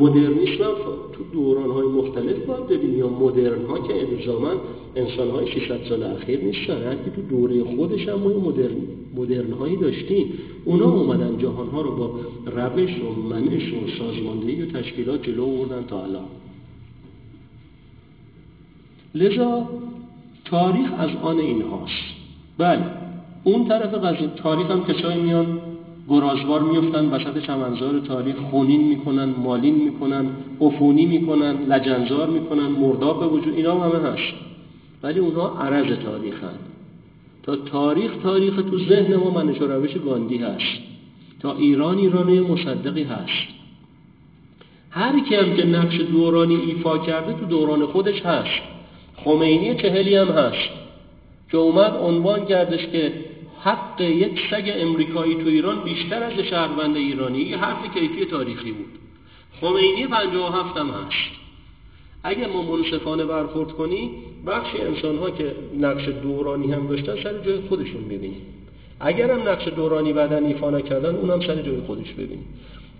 مدرنیسم هم تو دوران‌های مختلف باید ببینیم، یا مدرن‌ها که الزاماً انسان‌های ششصد سال اخیر نیستن، هرکی تو دوره خودش هم ما مدرن مدرن‌هایی داشتیم. اونا اومدن جهان‌ها رو با روش و منش و سازماندهی و تشکیلات جلو آوردن تا الان. لذا تاریخ از آن اینهاست. بله اون طرف قضیه تاریخ هم کسایی میان گرازوار میفتن وسط چمنزار تاریخ، خونین میکنن، مالین میکنن، عفونی میکنن، لجنزار میکنن، مرداب به وجود، اینا هم همه هست. ولی اونها عرض تاریخ هست. تا تاریخ تاریخ تو ذهن ما منش و روش گاندی هست، تا ایران ایرانه مصدقی هست. هر کی هم که نقش دورانی ایفا کرده تو دوران خودش هست. خمینی چهلی هم هست که اومد عنوان کردش که حق یک سگ امریکایی تو ایران بیشتر از شهروند ایرانی. یه حرف کیفی تاریخی بود. خمینی پنجاه و هفت هم هست. اگه ما منصفانه برخورد کنی بخش انسان‌ها که نقش دورانی هم داشتن سر جای خودشون ببینیم، اگر هم نقش دورانی بدن ایفا نکردن اونم سر جای خودش ببینیم.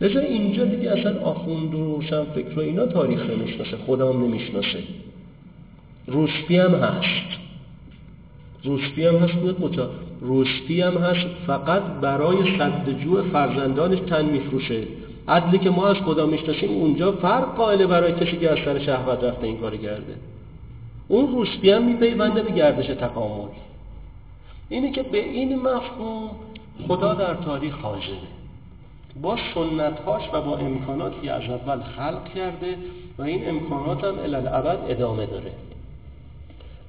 لذا اینجا دیگه اصلا آخوند و روشن فکر و اینا تاریخ نمیشناسه، خدا هم نمیشناسه. روسپی هم هست، روسپی هم هست بوده، روسپی هم هست فقط برای سدجوع فرزندانش تن میفروشه. عدلی که ما از خدا میشناسیم اونجا فرق قائله برای کسی که از سر شهوت رفته این کاری کرده. اون روسپی هم میپیونده به گردش تکامل. اینه که به این مفهوم خدا در تاریخ حاضره، با سنت‌هاش و با امکاناتی از اول خلق کرده و این امکانات هم الالعبد ادامه داره.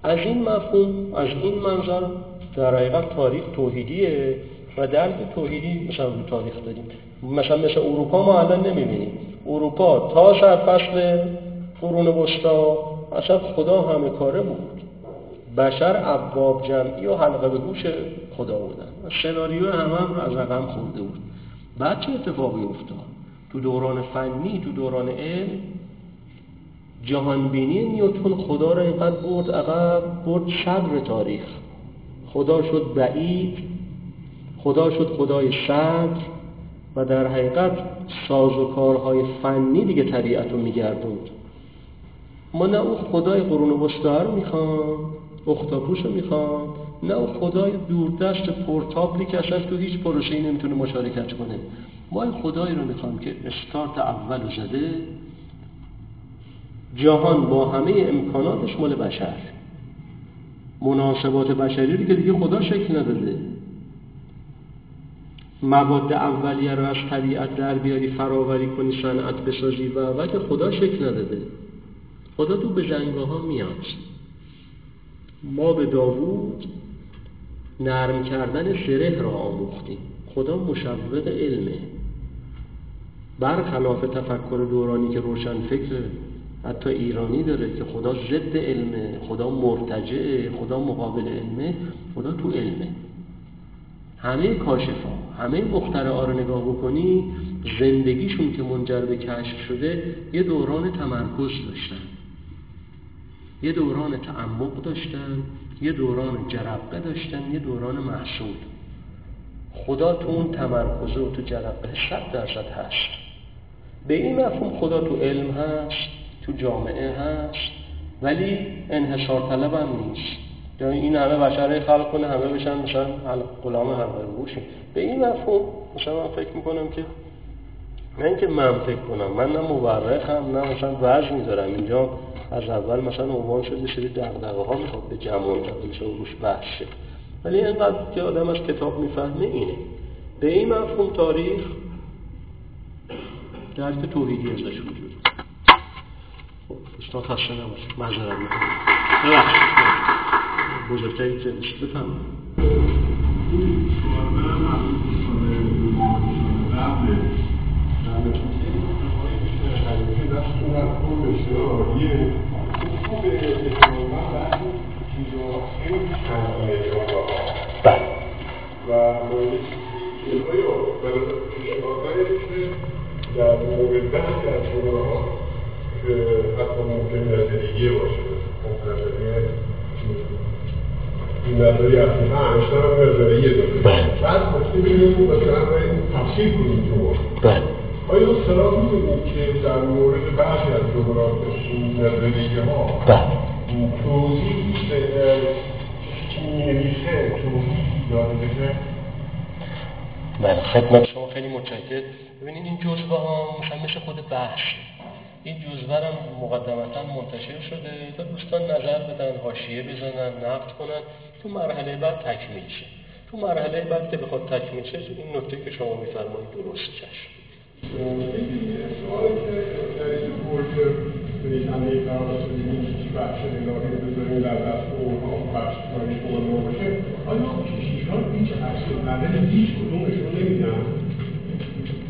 از این مفهوم، از این منظر در حقیقت تاریخ توحیدیه و درک توحیدی مثلا رو تاریخ داریم. مثلا مثل اروپا ما الان نمی‌بینیم. اروپا تا سرفصل قرون وسطا اصلا خدا همه کاره بود. بشر ابواب جمعی و حلقه به گوش خدا بودن. سناریو همه هم رو از رقم خورده بود. بعد چه اتفاقی افتاد؟ تو دوران فنی، تو دوران علم، جهانبینی نیوتن خدا را اینقدر برد عقب، برد صدر تاریخ. خدا شد بعید، خدا شد خدای صدر و در حقیقت ساز و کارهای فنی دیگه طبیعت رو میگردوند. ما نه او خدای قرون وسطا رو میخوام، اختاپوس رو میخوام، نه او خدای دوردست پورتابلی که اصلا تو هیچ پروژه‌ای نمیتونه مشارکت کنه. ما این خدایی رو میخوام که استارت اول زده، جهان با همه امکاناتش مال بشر، مناسبات بشری رو که دیگه خدا شکل نداده. مواد اولیه رو از طبیعت در بیاری، فراوری کنی، صنعت بسازی و وقت خدا شکل نداده. خدا تو بزنگاه ها میاد. ما به داوود نرم کردن سره را آموختیم. خدا مشوق علمه، برخلاف تفکر دورانی که روشن فکره حتی ایرانی داره که خدا ضد علمه، خدا مرتجعه، خدا مقابل علمه. خدا تو علمه. همه کاشفا، همه مخترعا رو نگاه بکنی زندگیشون که منجر به کشف شده یه دوران تمرکز داشتن، یه دوران تعمق داشتن، یه دوران جرقه داشتن، یه دوران محصول. خدا تو اون تمرکز و تو جرقه صد درصد هست. به این مفهوم خدا تو علم هست، تو جامعه هست، ولی انحصار طلب هم نیست. یعنی این همه بشره خلق کنه همه بشن مثلا غلام حلقه گوش. به این مفهوم مثلا من فکر میکنم که نه اینکه من فکر کنم، من نه مورخم نه مثلا وجه میذارم اینجا از اول مثلا عنوان شده سری دغدغه ها میخواد به جمع بشه و روش بحث شه، ولی اینقدر که آدم از کتاب میفهمه اینه. به این مفهوم تاریخ درک توحیدی ازش وجود داره. خب استاد خسته نباشید، معذرت میخوام. ببخشید بزرگترین چیزی است بفهمم این شما معلومه همه چیزی های بیشتر خریفی دستون از اون بسیاریه تو به اتنامه برد چیزا خیلی خریفی جاها و باید چیزهای ها و پیشنهادهایی که در موردت از اونها که حتی ممکن نظریه باشه، نظریه این نظری اصلا همشتر هم نظریه داره بعد بسید بینیم مثلا باید تفسیر کنیم تو آیا سلام می‌دونید که در مورد بعضی از جغرافیایی نظریه ها توضیحی که می‌نویسه توضیحی داده که بله خدمت شما خیلی متشکرم. ببینید این جزوه ها مثلا مثل خود بحث این جزوه هم مقدمتا منتشر شده تا دوستان نظر بدن، حاشیه بزنن، نقد کنن، تو مرحله بعد تکمیل شه. تو مرحله بعد که بخواد تکمیل شه این نکته که شما می‌فرمایید درست چشم. یکی سوالی که در این بورد بریتنه یک قرار شدیم این کشی بخش نگاهی رو بذاریم در دست اونها بخش کنید اونها باشه آیا کشیشان هیچ اصل قدر هیچ کدومشون نمیدن؟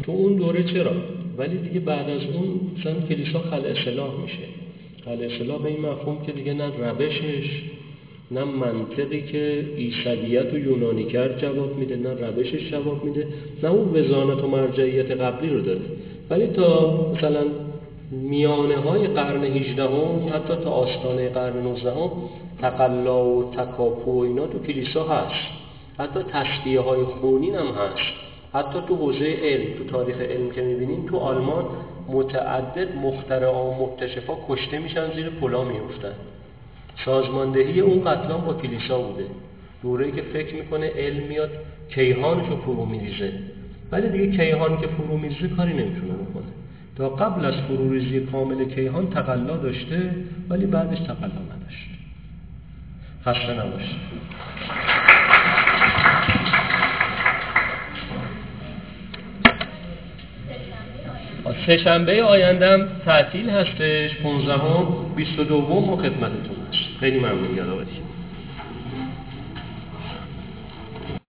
تو اون دوره چرا؟ ولی دیگه بعد از اون مثلا کلیسا خلع سلاح میشه. خلع سلاح به این مفهوم که دیگه نه روشش نه منطقی که عیسویت و یونانی کرد جواب میده، نه روشش جواب میده، نه اون وزانت و مرجعیت قبلی رو داره. ولی تا مثلا میانه های قرن هجده هم حتی تا آستانه قرن نوزده هم تقلا و تکاپو و اینا تو کلیسا هست، حتی تصفیه های خونین هم هست، حتی تو حوزه علم، تو تاریخ علم که میبینیم تو آلمان متعدد مخترعا و مکتشفا کشته میشن، زیر پلا میفتن. سازماندهی اون قتلان با کلیسا بوده. دوره‌ای که فکر میکنه علم میاد کیهانش رو فرو میریزه، ولی دیگه کیهانی که فرو میریزه کاری نمیتونه بکنه. تا قبل از فرو ریزی کامل کیهان تقلا داشته، ولی بعدش تقلا نداشت. خسته نباشید. سه شنبه آینده هم تعطیل هستش، پانزدهم بیست و دوم و خدمتتون هست. خیلی ممنون یادآوری.